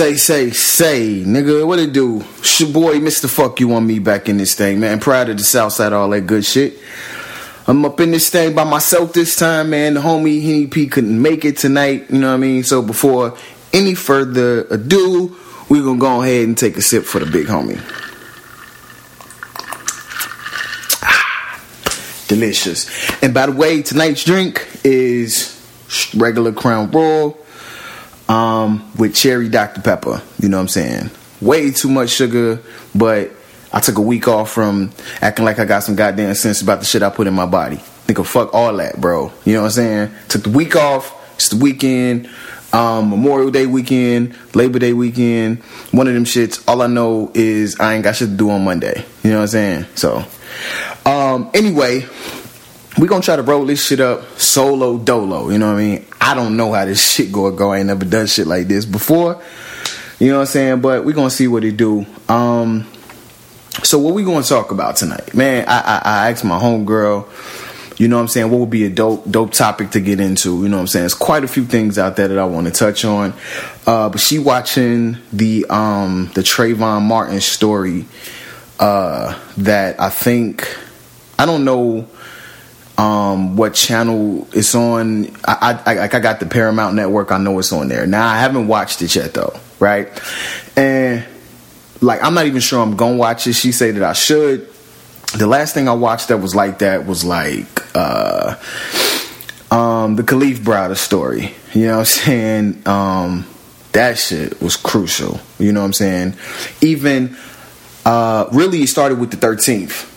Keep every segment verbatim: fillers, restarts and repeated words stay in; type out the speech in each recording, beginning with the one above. Say, say, say, nigga, what it do? It's your boy, Mister Fuck You on Me back in this thing, man. Proud of the South Side, all that good shit. I'm up in this thing by myself this time, man. The homie N E P couldn't make it tonight, you know what I mean? So before any further ado, we're going to go ahead and take a sip for the big homie. Ah, delicious. And by the way, tonight's drink is regular Crown Royal. Um, with cherry Doctor Pepper, you know what I'm saying? Way too much sugar, but I took a week off from acting like I got some goddamn sense about the shit I put in my body. Think of fuck all that, bro. You know what I'm saying? Took the week off. It's the weekend, um, Memorial Day weekend, Labor Day weekend, one of them shits. All I know is I ain't got shit to do on Monday. You know what I'm saying? So, um, anyway, we gonna try to roll this shit up solo dolo, you know what I mean? I don't know how this shit gonna go. I ain't never done shit like this before. You know what I'm saying? But we gonna see what it do. Um, so what we gonna talk about tonight? Man, I, I, I asked my homegirl, you know what I'm saying, what would be a dope dope topic to get into? You know what I'm saying? There's quite a few things out there that I want to touch on. Uh, but she watching the um the Trayvon Martin story uh, that I think, I don't know Um, what channel it's on. I, I, I got the Paramount Network. I know it's on there. Now, I haven't watched it yet, though, right? And, like, I'm not even sure I'm going to watch it. She said that I should. The last thing I watched that was like that was, like, uh, um, the Kalief Browder story. You know what I'm saying? Um, that shit was crucial. You know what I'm saying? Even, uh, really, it started with the thirteenth.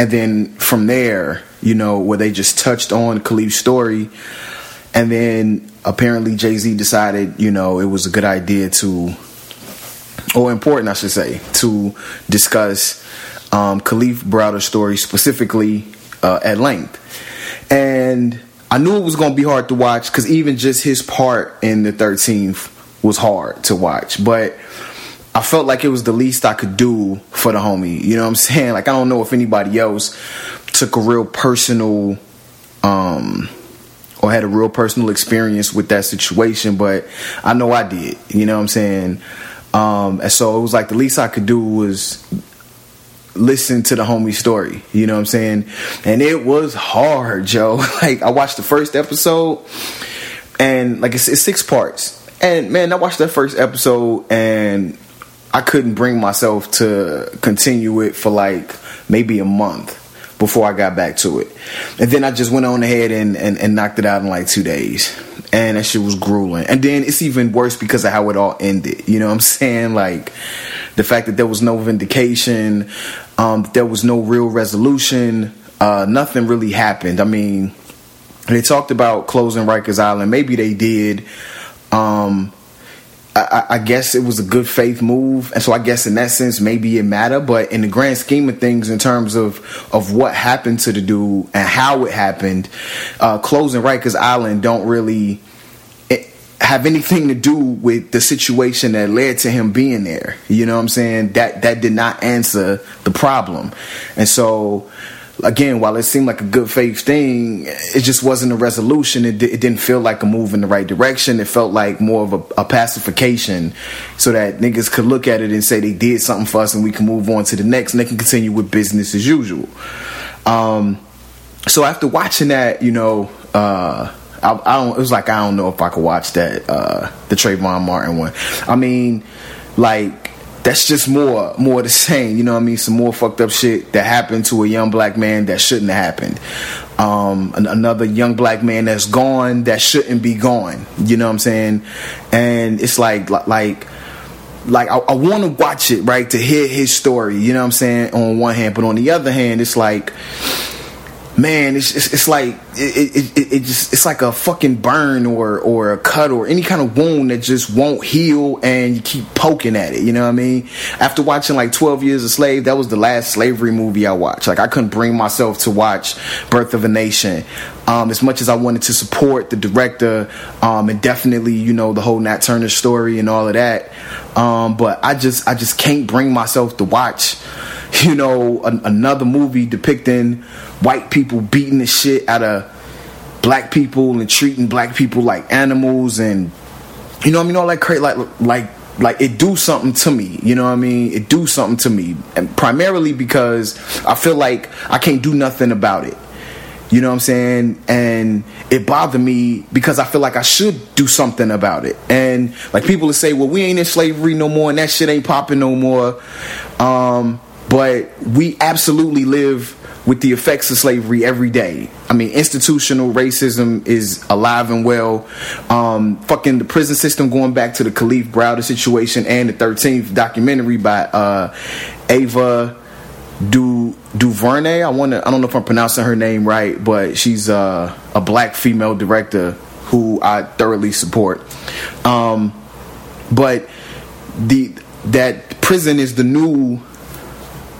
And then from there, you know, where they just touched on Kalief's story. And then apparently Jay-Z decided, you know, it was a good idea to, or important, I should say, to discuss um, Kalief Browder's story specifically uh, at length. And I knew it was going to be hard to watch because even just his part in the thirteenth was hard to watch. But I felt like it was the least I could do for the homie. You know what I'm saying? Like, I don't know if anybody else took a real personal um, or had a real personal experience with that situation, but I know I did. You know what I'm saying? Um, and so it was like the least I could do was listen to the homie's story. You know what I'm saying? And it was hard, Joe. Like, I watched the first episode, and, like, it's, it's six parts. And, man, I watched that first episode, and I couldn't bring myself to continue it for like maybe a month before I got back to it. And then I just went on ahead and, and, and knocked it out in like two days. And that shit was grueling. And then it's even worse because of how it all ended. You know what I'm saying? Like the fact that there was no vindication, um, there was no real resolution, uh, nothing really happened. I mean, they talked about closing Rikers Island. Maybe they did. Um... I, I guess it was a good faith move. And so I guess in that sense, maybe it mattered. But in the grand scheme of things, in terms of, of what happened to the dude and how it happened, uh, closing Rikers Island don't really have anything to do with the situation that led to him being there. You know what I'm saying? That, that did not answer the problem. And so, again, while it seemed like a good faith thing, it just wasn't a resolution. It, d- it didn't feel like a move in the right direction. It felt like more of a, a pacification so that niggas could look at it and say they did something for us and we can move on to the next and they can continue with business as usual. Um, so after watching that, you know, uh, I, I don't, it was like, I don't know if I could watch that, uh, the Trayvon Martin one. I mean, like, that's just more more of the same, you know what I mean? Some more fucked up shit that happened to a young black man that shouldn't have happened. Um, another young black man that's gone that shouldn't be gone, you know what I'm saying? And it's like, like, like I, I want to watch it, right, to hear his story, you know what I'm saying, on one hand. But on the other hand, it's like, man, it's it's, it's like it, it it just it's like a fucking burn or or a cut or any kind of wound that just won't heal, and you keep poking at it. You know what I mean? After watching like twelve Years a Slave, that was the last slavery movie I watched. Like, I couldn't bring myself to watch Birth of a Nation. Um, as much as I wanted to support the director, um, and definitely, you know, the whole Nat Turner story and all of that, um, but I just I just can't bring myself to watch, you know, an, another movie depicting white people beating the shit out of black people and treating black people like animals, and you know what I mean, all that crazy, like like like, it do something to me, you know what I mean? It do something to me, and primarily because I feel like I can't do nothing about it. You know what I'm saying? And it bothered me because I feel like I should do something about it. And, like, people would say, well, we ain't in slavery no more, and that shit ain't popping no more. Um, but we absolutely live with the effects of slavery every day. I mean, institutional racism is alive and well. Um, fucking the prison system, going back to the Kalief Browder situation and the thirteenth documentary by uh, Ava Du DuVernay. I want to. I don't know if I'm pronouncing her name right, but she's uh, a black female director who I thoroughly support. Um, but the that prison is the new,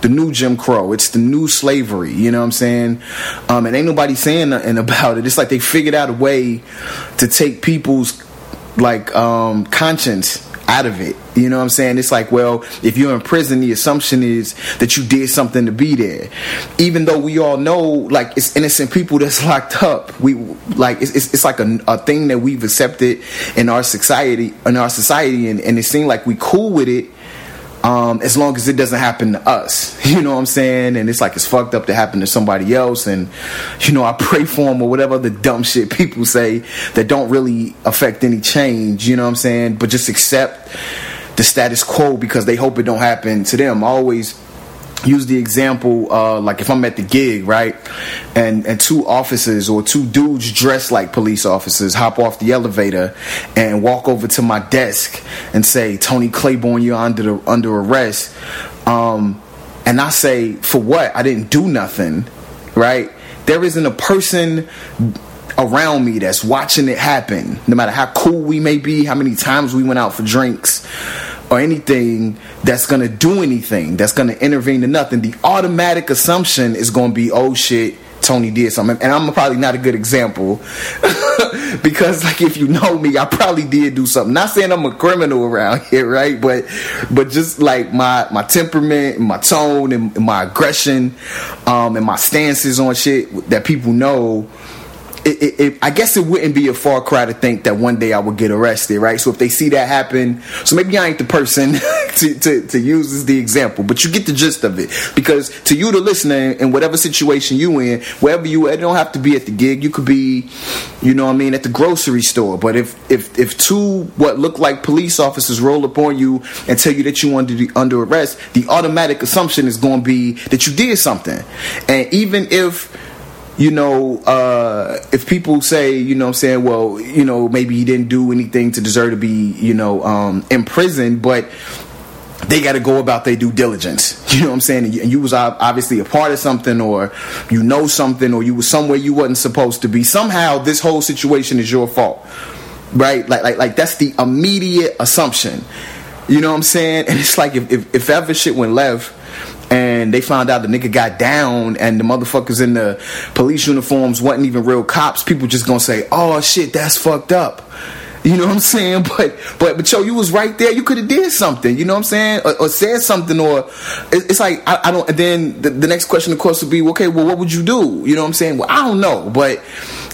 the new Jim Crow. It's the new slavery. You know what I'm saying? Um, and ain't nobody saying nothing about it. It's like they figured out a way to take people's like um, conscience out of it. You know what I'm saying? It's like, well, if you're in prison, the assumption is that you did something to be there, even though we all know, like, it's innocent people that's locked up. We like it's it's, it's like a, a thing that we've accepted in our society, in our society, and, and it seemed like we cool with it, um, as long as it doesn't happen to us. You know what I'm saying? And it's like it's fucked up to happen to somebody else. And you know, I pray for them or whatever the dumb shit people say that don't really affect any change. You know what I'm saying? But just accept the status quo because they hope it don't happen to them. I always use the example, uh, like if I'm at the gig, right, and and two officers or two dudes dressed like police officers hop off the elevator and walk over to my desk and say, "Tony Claiborne, you're under the, under arrest." Um, and I say, "For what? I didn't do nothing." Right? There isn't a person around me that's watching it happen, no matter how cool we may be, how many times we went out for drinks or anything, that's gonna do anything, that's gonna intervene to nothing. The automatic assumption is gonna be, oh shit, Tony did something. And I'm probably not a good example because, like, if you know me, I probably did do something. Not saying I'm a criminal around here, right? But but just like my my temperament, and my tone, and my aggression, um, and my stances on shit that people know. It, it, it, I guess it wouldn't be a far cry to think that one day I would get arrested, right? So if they see that happen, so maybe I ain't the person to, to, to use as the example, but you get the gist of it. Because to you, the listener, in whatever situation you in, wherever you are, it don't have to be at the gig. You could be, you know what I mean, at the grocery store. But if if, if two what look like police officers roll up on you and tell you that you under the, under arrest, the automatic assumption is going to be that you did something. And even if, you know, uh, if people say, you know what I'm saying, well, you know, maybe he didn't do anything to deserve to be, you know, um, in prison, but they got to go about their due diligence. You know what I'm saying? And you, and you was obviously a part of something, or you know something, or you was somewhere you wasn't supposed to be. Somehow this whole situation is your fault, right? Like, like, like that's the immediate assumption. You know what I'm saying? And it's like if, if, if ever shit went left, and they found out the nigga got down and the motherfuckers in the police uniforms wasn't even real cops, people just gonna say, oh shit, that's fucked up. You know what I'm saying? But but but yo, you was right there. You could have did something. You know what I'm saying? Or, or said something. Or it, it's like I, I don't. And then the, the next question, of course, would be, okay, well, what would you do? You know what I'm saying? Well, I don't know. But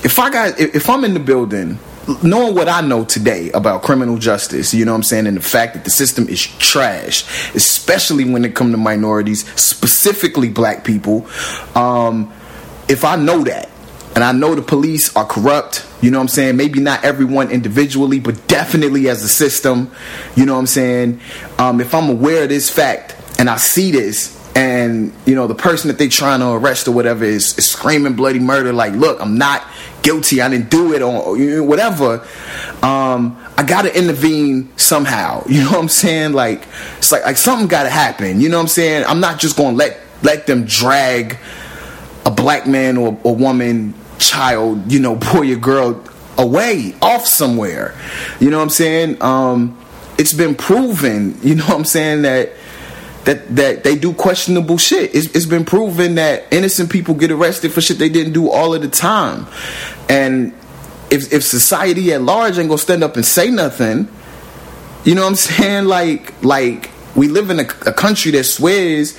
if I got, if, if I'm in the building, knowing what I know today about criminal justice, you know what I'm saying, and the fact that the system is trash, especially when it comes to minorities, specifically black people, um, if I know that, and I know the police are corrupt, you know what I'm saying, maybe not everyone individually, but definitely as a system, you know what I'm saying, um, if I'm aware of this fact, and I see this, and, you know, the person that they trying to arrest or whatever is, is screaming bloody murder, like, look, I'm not guilty, I didn't do it, or you know, whatever, um, I gotta intervene somehow, you know what I'm saying, like, it's like, like something gotta happen, you know what I'm saying, I'm not just gonna let, let them drag a black man or a woman, child, you know, boy or girl, away, off somewhere, you know what I'm saying, um, it's been proven, you know what I'm saying, that That, that they do questionable shit. It's, it's been proven that innocent people get arrested for shit they didn't do all of the time. And if, if society at large ain't gonna stand up and say nothing, you know what I'm saying? Like, like we live in a, a country that swears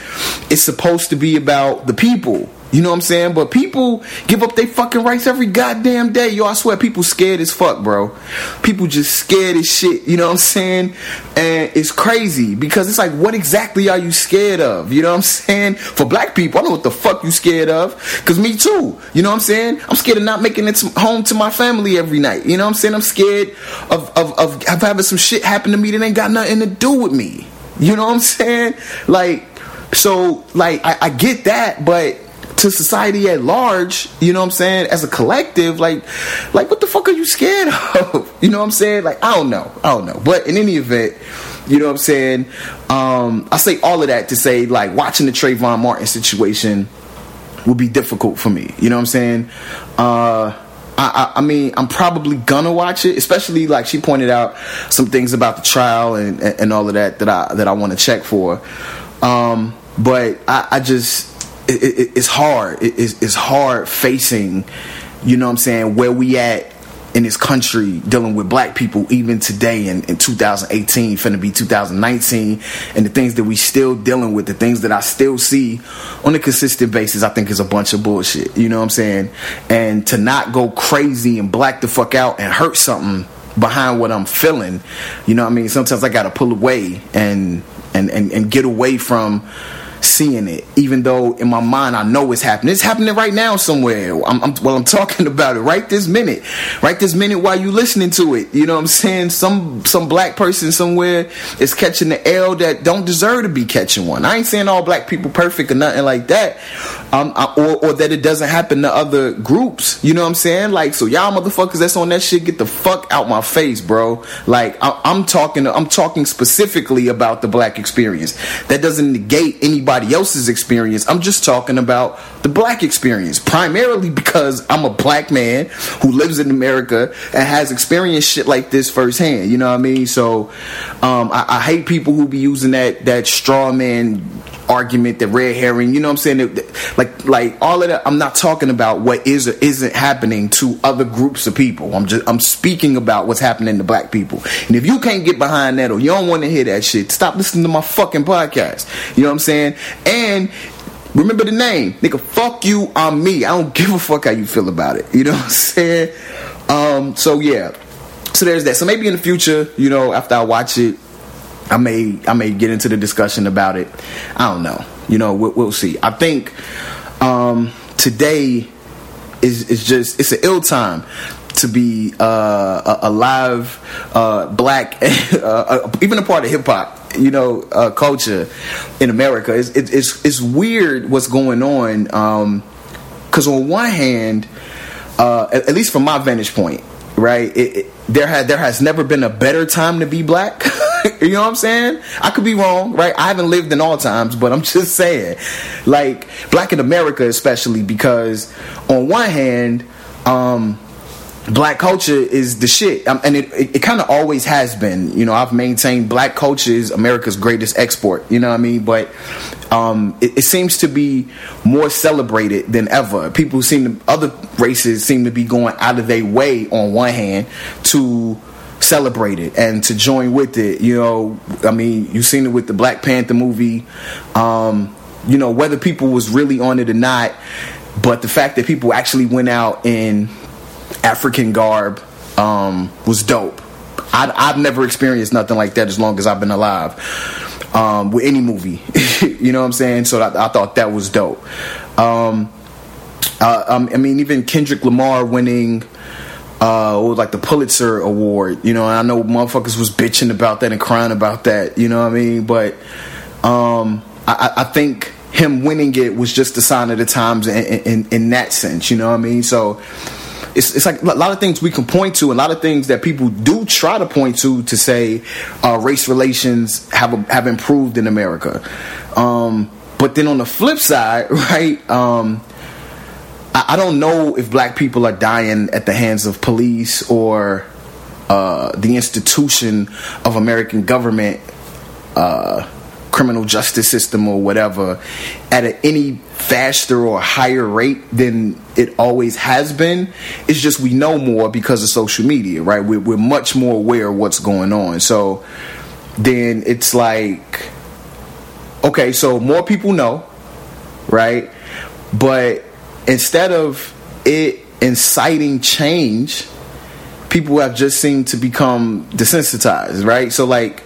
it's supposed to be about the people. You know what I'm saying? But people give up their fucking rights every goddamn day. Yo, I swear, people scared as fuck, bro. People just scared as shit. You know what I'm saying? And it's crazy because it's like, what exactly are you scared of? You know what I'm saying? For black people, I know what the fuck you scared of. Because me too. You know what I'm saying? I'm scared of not making it home to my family every night. You know what I'm saying? I'm scared of, of, of, of having some shit happen to me that ain't got nothing to do with me. You know what I'm saying? Like, so, like, I, I get that, but to society at large, you know what I'm saying, as a collective, like, like what the fuck are you scared of? You know what I'm saying? Like, I don't know. I don't know. But in any event, you know what I'm saying, um, I say all of that to say, like, watching the Trayvon Martin situation would be difficult for me. You know what I'm saying? Uh... I, I mean, I'm probably gonna watch it, especially like she pointed out some things about the trial and, and, and all of that that I that I want to check for. Um, but I, I just, it, it, it's hard. It, it's, it's hard facing, you know what I'm saying, where we at in this country dealing with black people even today in, in two thousand eighteen, finna be two thousand nineteen, and the things that we still dealing with, the things that I still see on a consistent basis, I think is a bunch of bullshit. You know what I'm saying? And to not go crazy and black the fuck out and hurt something behind what I'm feeling, you know what I mean? Sometimes I gotta pull away and and and, and get away from seeing it, even though in my mind I know it's happening. It's happening right now somewhere. I'm, I'm, well, I'm talking about it right this minute, right this minute while you listening to it. You know what I'm saying? Some some black person somewhere is catching the L that don't deserve to be catching one. I ain't saying all black people perfect or nothing like that, um, I, or or that it doesn't happen to other groups. You know what I'm saying? Like, so y'all motherfuckers that's on that shit, get the fuck out my face, bro. Like, I, I'm talking, I'm talking specifically about the black experience. That doesn't negate any else's experience. I'm just talking about the black experience, primarily because I'm a black man who lives in America and has experienced shit like this firsthand. You know what I mean? So um, I, I hate people who be using that that straw man argument, that red herring. You know what I'm saying? That, that, like like all of that. I'm not talking about what is or isn't happening to other groups of people. I'm just I'm speaking about what's happening to black people. And if you can't get behind that or you don't want to hear that shit, stop listening to my fucking podcast. You know what I'm saying? And remember the name, nigga. Fuck you, I'm me. I don't give a fuck how you feel about it. You know what I'm saying? Um, so yeah, so there's that. So maybe in the future, you know, after I watch it, I may I may get into the discussion about it. I don't know. You know, we'll, we'll see. I think um, today is is just it's an ill time to be uh, a, a live uh, black, uh, even a part of hip hop, you know, uh, culture in America. It's, it, it's it's weird what's going on, because um, on one hand, uh, at, at least from my vantage point, right, it, it, there had there has never been a better time to be black. You know what I'm saying? I could be wrong, right? I haven't lived in all times, but I'm just saying, like, black in America especially, because on one hand, um, black culture is the shit, um, and it, it, it kind of always has been. You know, I've maintained black culture is America's greatest export. You know what I mean? But um, it, it seems to be more celebrated than ever. People seem to, other races seem to be going out of their way on one hand to celebrate it and to join with it. You know, I mean, you've seen it with the Black Panther movie. Um, you know, whether people was really on it or not, but the fact that people actually went out and African garb um, was dope. I, I've never experienced nothing like that as long as I've been alive, um, with any movie. You know what I'm saying? So I, I thought that was dope. Um, uh, um, I mean, even Kendrick Lamar winning uh, or like the Pulitzer Award. You know, and I know motherfuckers was bitching about that and crying about that. You know what I mean? But um, I, I think him winning it was just a sign of the times in, in, in that sense. You know what I mean? So It's, it's like a lot of things we can point to, a lot of things that people do try to point to to say uh, race relations have a, have improved in America. Um, but then on the flip side, right, um, I, I don't know if black people are dying at the hands of police or uh, the institution of American government, uh, criminal justice system or whatever, at a, any faster or higher rate than it always has been. It's just we know more because of social media, right? We're, we're much more aware of what's going on. So then it's like, okay, so more people know, right? But instead of it inciting change, people have just seemed to become desensitized, right? So, like,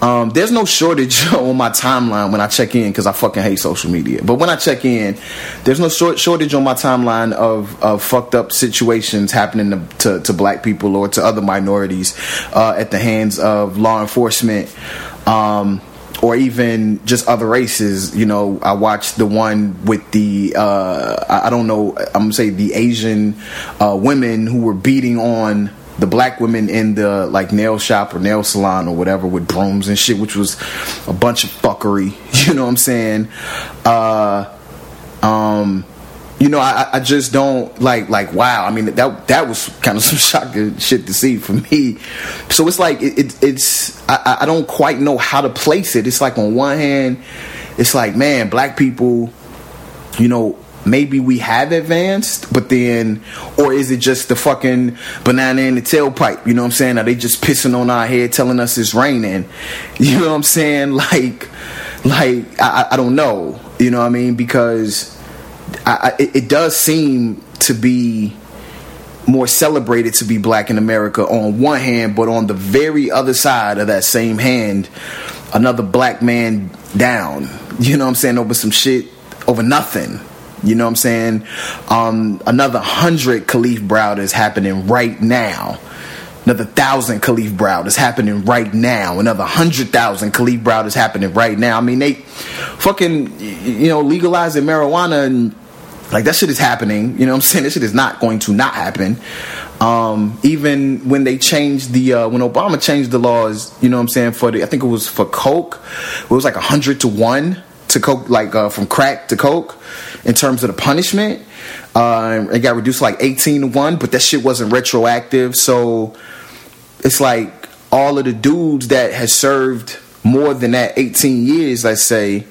um, there's no shortage on my timeline when I check in, because I fucking hate social media. But when I check in, there's no short shortage on my timeline of, of fucked up situations happening to, to, to black people or to other minorities uh, at the hands of law enforcement, um, or even just other races. You know, I watched the one with the, uh, I don't know, I'm going to say the Asian uh, women who were beating on the black women in the, like, nail shop or nail salon or whatever with brooms and shit, which was a bunch of fuckery. You know what I'm saying? Uh, um, you know, I, I just don't like, like, wow. I mean, that that was kind of some shocking shit to see for me. So it's like, it, it, it's, I, I don't quite know how to place it. It's like, on one hand, it's like, man, black people, you know, maybe we have advanced, but then, or is it just the fucking banana in the tailpipe? You know what I'm saying? Are they just pissing on our head, telling us it's raining? You know what I'm saying? Like, like I, I don't know. You know what I mean? Because I, I, it does seem to be more celebrated to be black in America on one hand, but on the very other side of that same hand, another black man down. You know what I'm saying? Over some shit, over nothing. You know what I'm saying? Um, another hundred Kalief Browders happening right now. Another thousand Kalief Browders happening right now. Another hundred thousand Kalief Browders happening right now. I mean, they fucking, you know, legalizing marijuana and like that shit is happening. You know what I'm saying? This shit is not going to not happen. Um, even when they changed the, uh, when Obama changed the laws, you know what I'm saying? For the, I think it was for coke, it was like a hundred to one. To coke, like uh, from crack to coke, in terms of the punishment, uh, it got reduced to like eighteen to one. But that shit wasn't retroactive, so it's like all of the dudes that had served more than that eighteen years, let's say,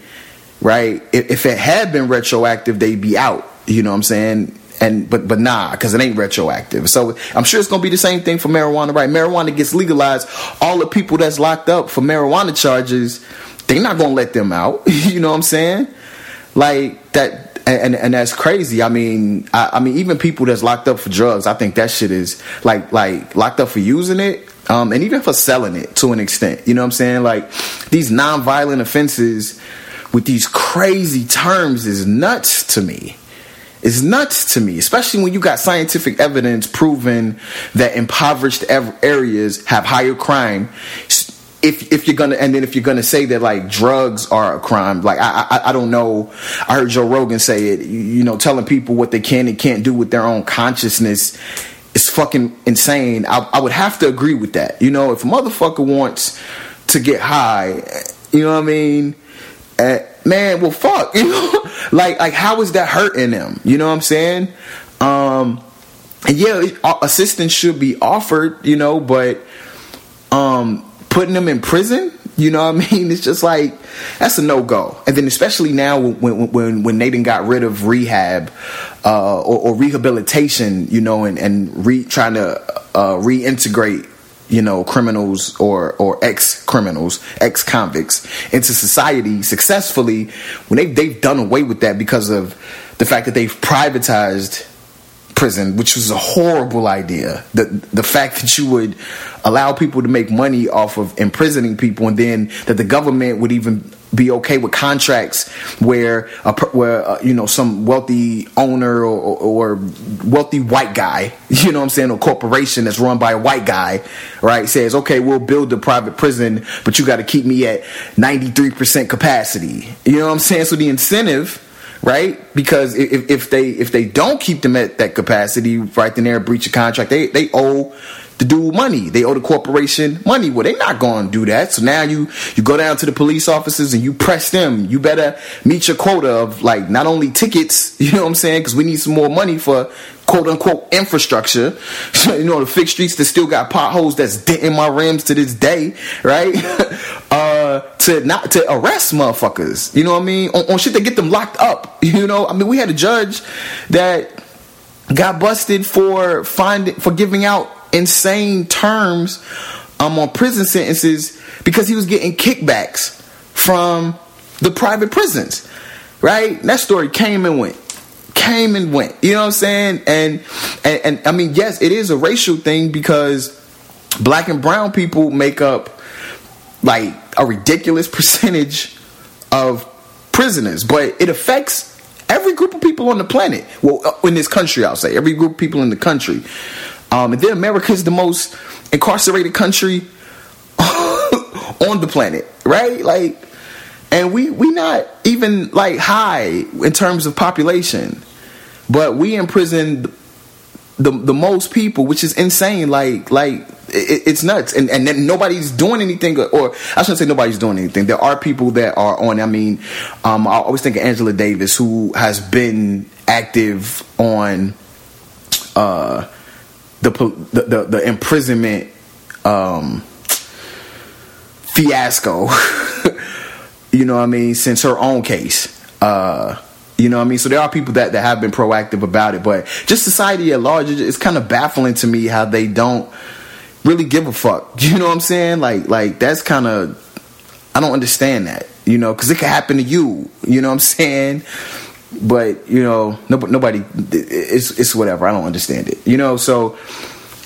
right? If, if it had been retroactive, they'd be out. You know what I'm saying? And but but nah, because it ain't retroactive. So I'm sure it's gonna be the same thing for marijuana, right? Marijuana gets legalized, all the people that's locked up for marijuana charges, they're not going to let them out. You know what I'm saying? Like that. And, and that's crazy. I mean, I, I mean, even people that's locked up for drugs, I think that shit is like, like locked up for using it. Um, and even for selling it to an extent, you know what I'm saying? Like these nonviolent offenses with these crazy terms is nuts to me. It's nuts to me, especially when you got scientific evidence proving that impoverished areas have higher crime. If if you're gonna and then if you're gonna say that like drugs are a crime, like I I, I don't know, I heard Joe Rogan say it. You, you know, telling people what they can and can't do with their own consciousness is fucking insane. I, I would have to agree with that. You know, if a motherfucker wants to get high, you know what I mean, uh, man, well fuck, you know, like like how is that hurting them? You know what I'm saying? Um, and yeah, assistance should be offered, you know, but um. putting them in prison, you know what I mean? It's just like, that's a no-go. And then especially now when when when they done got rid of rehab uh, or, or rehabilitation, you know, and, and re, trying to uh, reintegrate, you know, criminals or, or ex-criminals, ex-convicts into society successfully, when they, they've done away with that because of the fact that they've privatized prison, which was a horrible idea. The the fact that you would allow people to make money off of imprisoning people, and then that the government would even be okay with contracts where a, where uh, you know, some wealthy owner or, or wealthy white guy, you know what I'm saying, or corporation that's run by a white guy, right, says, okay, we'll build a private prison, but you got to keep me at ninety-three percent capacity. You know what I'm saying? So the incentive, right, because if, if they if they don't keep them at that capacity, right, then they're a breach of contract. They they owe the dude money. They owe the corporation money. Well, they're not going to do that. So now you you go down to the police officers and you press them. You better meet your quota of like not only tickets, you know what I'm saying, because we need some more money for quote unquote infrastructure. You know, the fixed streets that still got potholes that's denting my rims to this day, right? uh, to not to arrest motherfuckers, you know what I mean? On, on shit that get them locked up, you know. I mean, we had a judge that got busted for finding for giving out insane terms um, on prison sentences because he was getting kickbacks from the private prisons. right? That story came and went. Came and went. You know what I'm saying? And, and, and I mean, yes, it is a racial thing because black and brown people make up like a ridiculous percentage of prisoners, but it affects every group of people on the planet. Well, in this country, I'll say every group of people in the country. Um, and then America is the most incarcerated country on the planet, right? Like, and we we not even like high in terms of population, but we imprison the the, the most people, which is insane. Like, like. It's nuts, and and then nobody's doing anything, or I shouldn't say nobody's doing anything. There are people that are on. I mean, um, I always think of Angela Davis, who has been active on uh, the, the the the imprisonment um, fiasco. You know what I mean? Since her own case. Uh, You know what I mean? So there are people that, that have been proactive about it, but just society at large, it's kind of baffling to me how they don't really give a fuck. You know what I'm saying? Like, like that's kind of, I don't understand that, you know, because it could happen to you. You know what I'm saying? But, you know, no, nobody, it's it's whatever. I don't understand it. You know, so,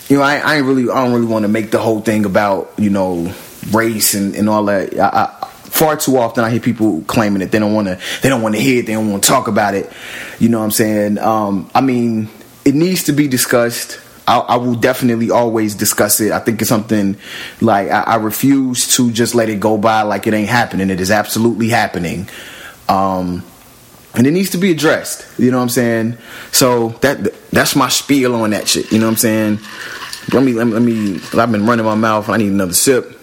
you know, I, I ain't really, I don't really want to make the whole thing about, you know, race and, and all that. I, I, far too often I hear people claiming that they don't want to, they don't want to hear it, they don't want to talk about it. You know what I'm saying? Um, I mean, it needs to be discussed. I, I will definitely always discuss it. I think it's something like I, I refuse to just let it go by like it ain't happening. It is absolutely happening. Um, and it needs to be addressed. You know what I'm saying? So that that's my spiel on that shit. You know what I'm saying? Let me, let me, let me I've been running my mouth. I need another sip.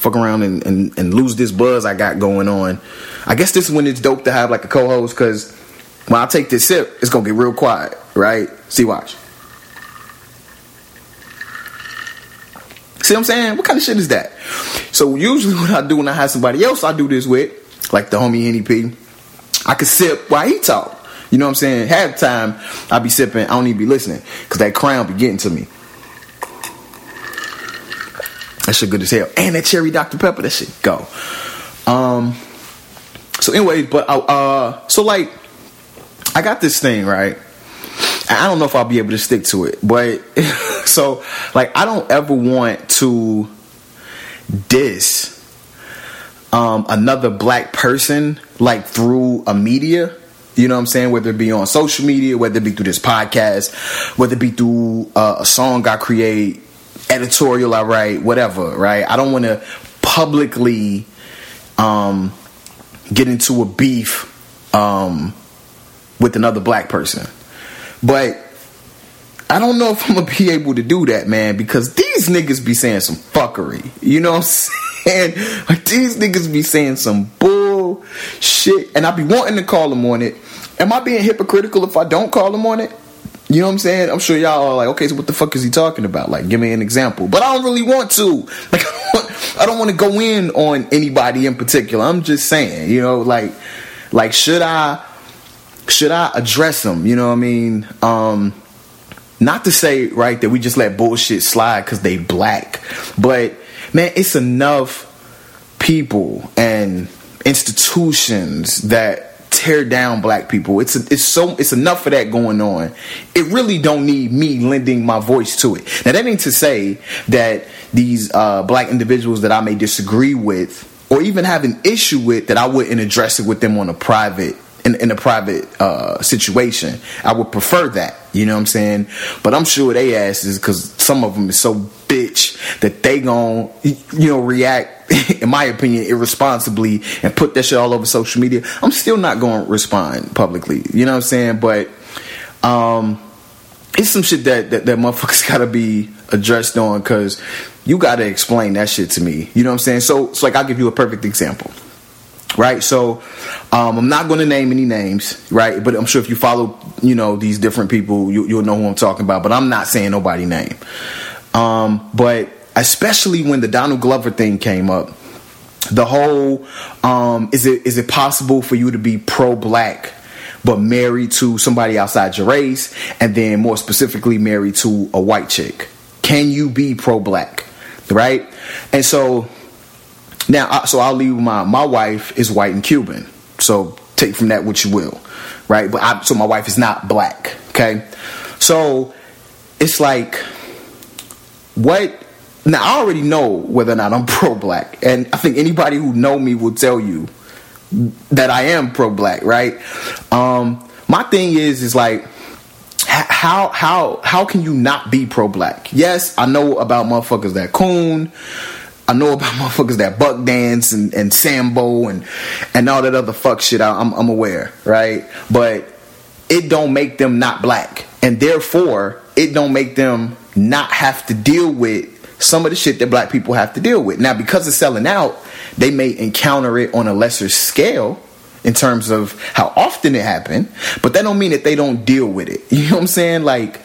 Fuck around and, and, and lose this buzz I got going on. I guess this is when it's dope to have like a co-host, because when I take this sip, it's going to get real quiet, right? See, watch. See what I'm saying? What kind of shit is that? So usually what I do when I have somebody else I do this with, like the homie N E P, I can sip while he talk. You know what I'm saying? Half the time I be sipping, I don't even be listening, because that crown be getting to me. That shit good as hell. And that cherry Doctor Pepper, that shit go. Um. So anyway, but I, uh, so like, I got this thing, right? I don't know if I'll be able to stick to it, but so like I don't ever want to diss um, another black person like through a media, you know what I'm saying? Whether it be on social media, whether it be through this podcast, whether it be through uh, a song I create, editorial I write, whatever, right? I don't want to publicly um, get into a beef um, with another black person. But I don't know if I'm going to be able to do that, man, because these niggas be saying some fuckery. You know what I'm saying? Like, these niggas be saying some bullshit, and I be wanting to call them on it. Am I being hypocritical if I don't call them on it? You know what I'm saying? I'm sure y'all are like, okay, so what the fuck is he talking about? Like, give me an example. But I don't really want to. Like, I don't want to go in on anybody in particular. I'm just saying, you know, like, like should I... Should I address them? You know what I mean? Um, not to say, right, that we just let bullshit slide because they black. But, man, it's enough people and institutions that tear down black people. It's a, it's so it's enough of that going on. It really don't need me lending my voice to it. Now, that ain't to say that these uh, black individuals that I may disagree with or even have an issue with, that I wouldn't address it with them on a private In, in a private uh, situation. I would prefer that, you know what I'm saying? But I'm sure they asses, because some of them is so bitch that they gon', you know, react, in my opinion, irresponsibly and put that shit all over social media. I'm still not gonna respond publicly, you know what I'm saying? But um, it's some shit that, that, that motherfuckers gotta be addressed on, because you gotta explain that shit to me, you know what I'm saying? So, so like, I'll give you a perfect example. Right, so um, I'm not going to name any names, right? But I'm sure if you follow, you know, these different people, you, you'll know who I'm talking about. But I'm not saying nobody's name. Um, but especially when the Donald Glover thing came up, the whole um, is it is it possible for you to be pro-black but married to somebody outside your race, and then more specifically married to a white chick? Can you be pro-black, right? And so. Now, so I'll leave my, my wife is white and Cuban. So take from that what you will, right? But I, so my wife is not black, okay? So it's like, what? Now, I already know whether or not I'm pro-black, and I think anybody who know me will tell you that I am pro-black, right? Um, my thing is, is like, how how how can you not be pro-black? Yes, I know about motherfuckers that coon. I know about motherfuckers that buck dance and, and sambo and, and all that other fuck shit. I, I'm, I'm aware, right? But it don't make them not black. And therefore, it don't make them not have to deal with some of the shit that black people have to deal with. Now, because it's selling out, they may encounter it on a lesser scale in terms of how often it happened, but that don't mean that they don't deal with it. You know what I'm saying? Like,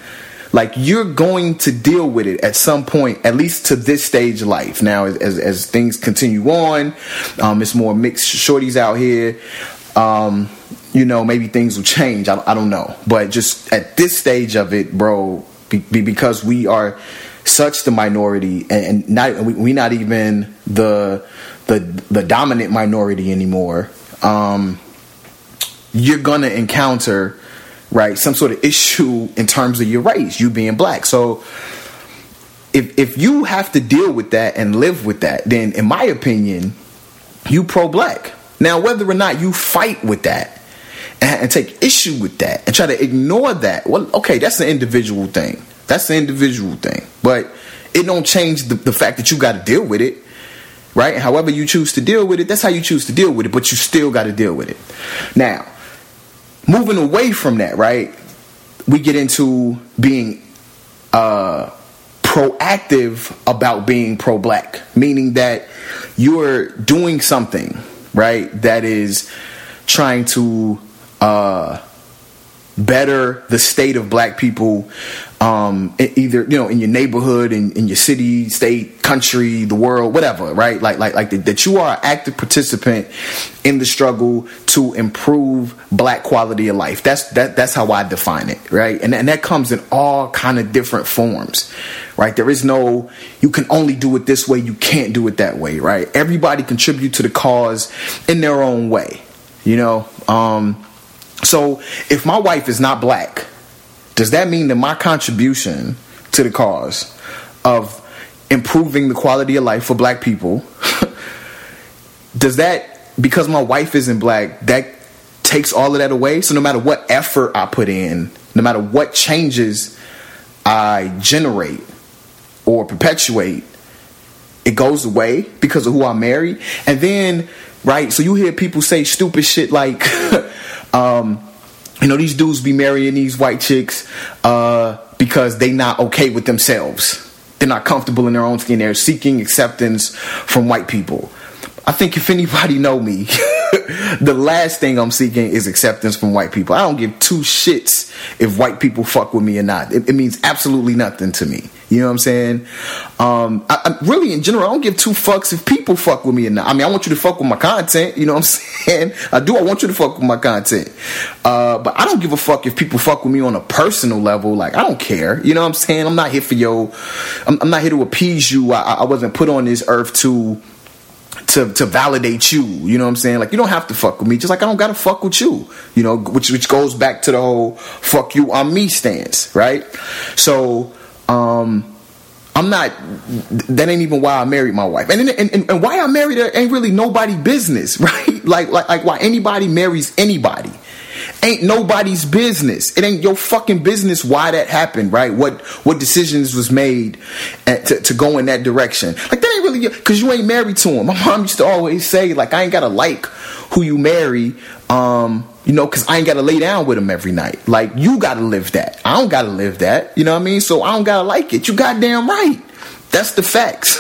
like you're going to deal with it at some point, at least to this stage of life. Now, as as things continue on, um, it's more mixed shorties out here. Um, you know, maybe things will change. I, I don't know. But just at this stage of it, bro, be, be because we are such the minority, and, and not we, we're not even the the the dominant minority anymore. Um, you're gonna encounter, right, some sort of issue in terms of your race, you being black. So if if you have to deal with that and live with that, then in my opinion, you pro-black. Now, whether or not you fight with that and, and take issue with that and try to ignore that, well, okay, that's an individual thing. That's the individual thing. But it don't change the, the fact that you got to deal with it, right? And however you choose to deal with it, that's how you choose to deal with it, but you still got to deal with it. Now, moving away from that, right, we get into being uh, proactive about being pro-black, meaning that you're doing something, right, that is trying to uh, better the state of black people, um, either, you know, in your neighborhood, in, in your city, state, country, the world, whatever, right? Like, like, like the, that you are an active participant in the struggle to improve black quality of life. That's, that, that's how I define it. Right. And, and that comes in all kind of different forms, right? There is no, you can only do it this way. You can't do it that way. Right. Everybody contribute to the cause in their own way, you know? Um, so if my wife is not black, does that mean that my contribution to the cause of improving the quality of life for black people, does that, because my wife isn't black, that takes all of that away? So no matter what effort I put in, no matter what changes I generate or perpetuate, it goes away because of who I marry? And then, right, so you hear people say stupid shit like, um... you know, these dudes be marrying these white chicks uh, because they not okay with themselves. They're not comfortable in their own skin. They're seeking acceptance from white people. I think if anybody know me, the last thing I'm seeking is acceptance from white people. I don't give two shits if white people fuck with me or not. It, it means absolutely nothing to me. You know what I'm saying? Um, I, I really, in general, I don't give two fucks if people fuck with me or not. I mean, I want you to fuck with my content. You know what I'm saying? I do. I want you to fuck with my content. Uh, but I don't give a fuck if people fuck with me on a personal level. Like, I don't care. You know what I'm saying? I'm not here for your... I'm, I'm not here to appease you. I, I wasn't put on this earth to... To, to validate you, you know what I'm saying? Like, you don't have to fuck with me, just like I don't gotta fuck with you, you know, which which goes back to the whole fuck you, I'm me stance, right? So, um, I'm not, that ain't even why I married my wife. And and, and, and why I married her ain't really nobody business, right? Like, like, like why anybody marries anybody ain't nobody's business. It ain't your fucking business why that happened, right? What what decisions was made at, to, to go in that direction. Like, that ain't really, because you ain't married to him. My mom used to always say, like, I ain't got to like who you marry, um, you know, because I ain't got to lay down with him every night. Like, you got to live that. I don't got to live that. You know what I mean? So I don't got to like it. You goddamn right. That's the facts.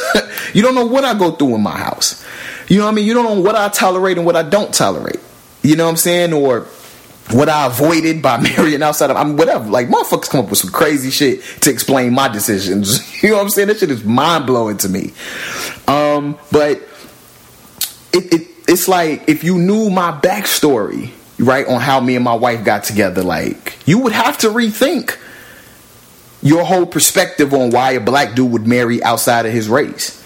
You don't know what I go through in my house. You know what I mean? You don't know what I tolerate and what I don't tolerate. You know what I'm saying? Or what I avoided by marrying outside of, I mean, whatever. Like, motherfuckers come up with some crazy shit to explain my decisions. You know what I'm saying? That shit is mind blowing to me. Um, but it, it it's like, if you knew my backstory, right, on how me and my wife got together, like, you would have to rethink your whole perspective on why a black dude would marry outside of his race.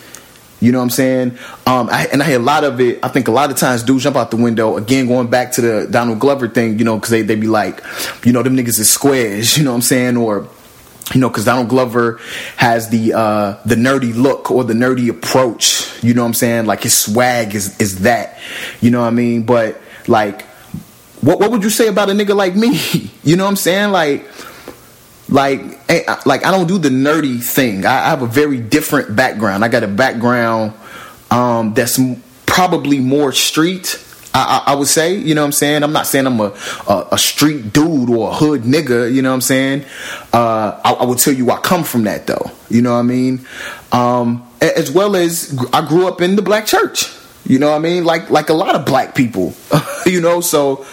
You know what I'm saying? Um, I, and I hear a lot of it. I think a lot of times dudes jump out the window. Again, going back to the Donald Glover thing, you know, because they, they be like, you know, them niggas is squares. You know what I'm saying? Or, you know, because Donald Glover has the uh, the nerdy look or the nerdy approach. You know what I'm saying? Like his swag is, is that. You know what I mean? But like, what what would you say about a nigga like me? You know what I'm saying? Like. Like, like I don't do the nerdy thing. I have a very different background. I got a background um, that's probably more street, I, I, I would say. You know what I'm saying? I'm not saying I'm a, a, a street dude or a hood nigga. You know what I'm saying? Uh, I, I will tell you I come from that, though. You know what I mean? Um, as well as I grew up in the black church. You know what I mean? Like, like a lot of black people. You know, so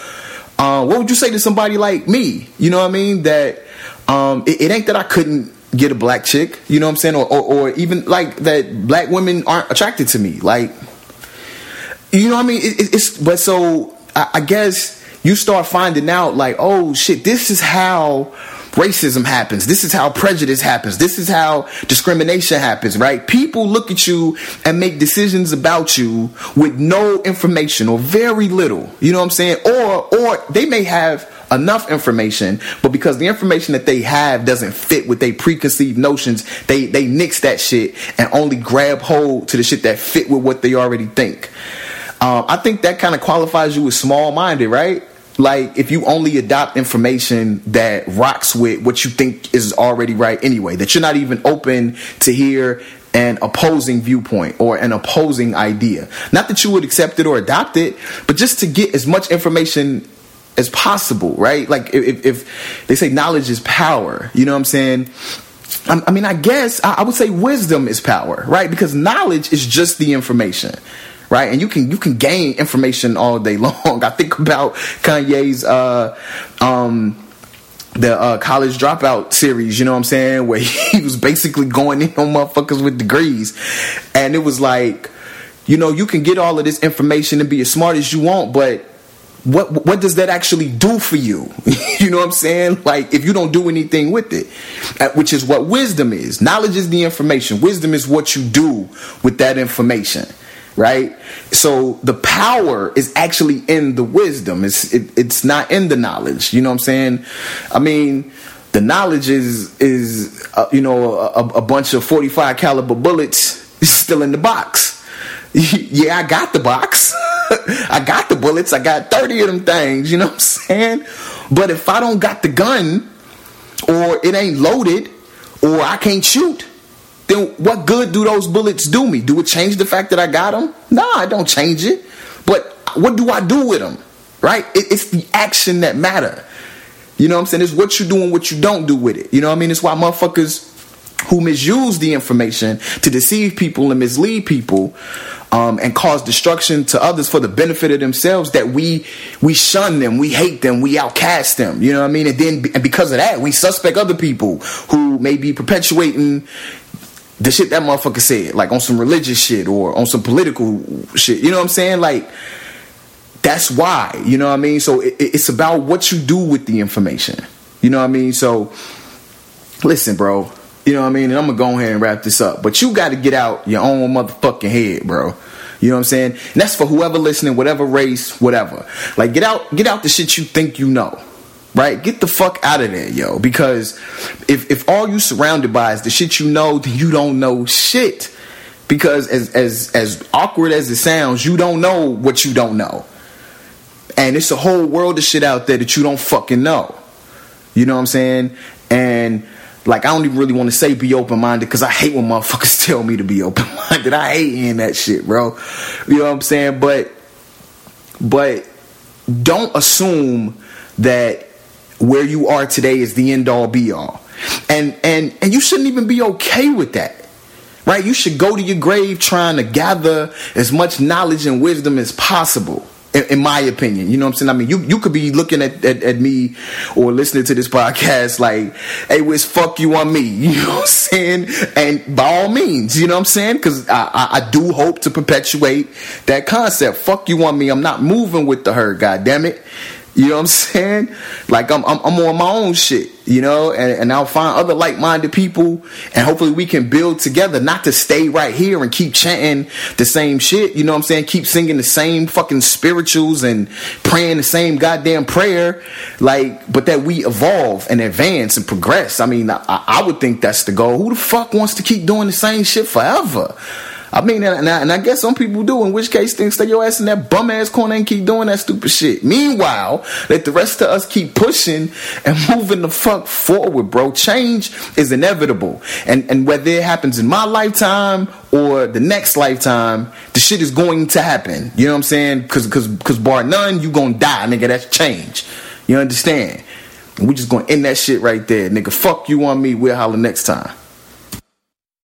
uh, what would you say to somebody like me? You know what I mean? That... Um, it, it ain't that I couldn't get a black chick, you know what I'm saying, or, or, or even like that black women aren't attracted to me, like, you know what I mean. It, it, it's but so I, I guess you start finding out like, oh shit, this is how racism happens. This is how prejudice happens. This is how discrimination happens. Right? People look at you and make decisions about you with no information or very little. You know what I'm saying? Or or they may have enough information, but because the information that they have doesn't fit with their preconceived notions, they they nix that shit and only grab hold to the shit that fit with what they already think. Um, I think that kind of qualifies you as small-minded, right? Like, if you only adopt information that rocks with what you think is already right anyway, that you're not even open to hear an opposing viewpoint or an opposing idea. Not that you would accept it or adopt it, but just to get as much information as possible, right? Like, if, if they say knowledge is power, you know what I'm saying? I, I mean, I guess I, I would say wisdom is power, right? Because knowledge is just the information, right? And you can you can gain information all day long. I think about Kanye's uh, um, the uh, college dropout series, you know what I'm saying, where he was basically going in on motherfuckers with degrees, and it was like, you know, you can get all of this information and be as smart as you want, but What what does that actually do for you? You know what I'm saying? Like, if you don't do anything with it, which is what wisdom is. Knowledge is the information. Wisdom is what you do with that information, right? So the power is actually in the wisdom. It's it, it's not in the knowledge. You know what I'm saying? I mean, the knowledge is is uh, you know a, a bunch of forty-five caliber bullets still in the box. Yeah, I got the box. I got the bullets. I got thirty of them things. You know what I'm saying? But if I don't got the gun, or it ain't loaded, or I can't shoot, then what good do those bullets do me? Do it change the fact that I got them? Nah, it don't change it. But what do I do with them? Right? It, it's the action that matter. You know what I'm saying? It's what you do and what you don't do with it. You know what I mean? It's why motherfuckers who misuse the information to deceive people and mislead people um, and cause destruction to others for the benefit of themselves, that we we shun them, we hate them, we outcast them. You know what I mean? And then and because of that, we suspect other people who may be perpetuating the shit that motherfucker said, like on some religious shit or on some political shit. You know what I'm saying? Like, that's why. You know what I mean? So it, it's about what you do with the information. You know what I mean? So listen, bro. You know what I mean? And I'm going to go ahead and wrap this up. But you got to get out your own motherfucking head, bro. You know what I'm saying? And that's for whoever listening, whatever race, whatever. Like, get out get out the shit you think you know, right? Get the fuck out of there, yo. Because if if all you surrounded by is the shit you know, then you don't know shit. Because as as as awkward as it sounds, you don't know what you don't know. And it's a whole world of shit out there that you don't fucking know. You know what I'm saying? And... like, I don't even really want to say be open-minded, because I hate when motherfuckers tell me to be open-minded. I hate hearing that shit, bro. You know what I'm saying? But but don't assume that where you are today is the end-all, be-all. And, and, and you shouldn't even be okay with that, right? You should go to your grave trying to gather as much knowledge and wisdom as possible. In my opinion, you know what I'm saying? I mean, you, you could be looking at, at, at me or listening to this podcast like, hey, Wiz, fuck you on me. You know what I'm saying? And by all means, you know what I'm saying? Because I, I, I do hope to perpetuate that concept. Fuck you on me. I'm not moving with the herd, goddammit. You know what I'm saying? Like, I'm I'm, I'm on my own shit, you know, and, and I'll find other like-minded people, and hopefully we can build together, not to stay right here and keep chanting the same shit, you know what I'm saying? Keep singing the same fucking spirituals and praying the same goddamn prayer, like, but that we evolve and advance and progress. I mean, I, I would think that's the goal. Who the fuck wants to keep doing the same shit forever? I mean, and I, and I guess some people do, in which case things stay your ass in that bum-ass corner and keep doing that stupid shit. Meanwhile, let the rest of us keep pushing and moving the fuck forward, bro. Change is inevitable. And and whether it happens in my lifetime or the next lifetime, the shit is going to happen. You know what I'm saying? Because cause, cause bar none, you gonna die, nigga. That's change. You understand? And we just gonna end that shit right there. Nigga, fuck you on me. We'll holler next time.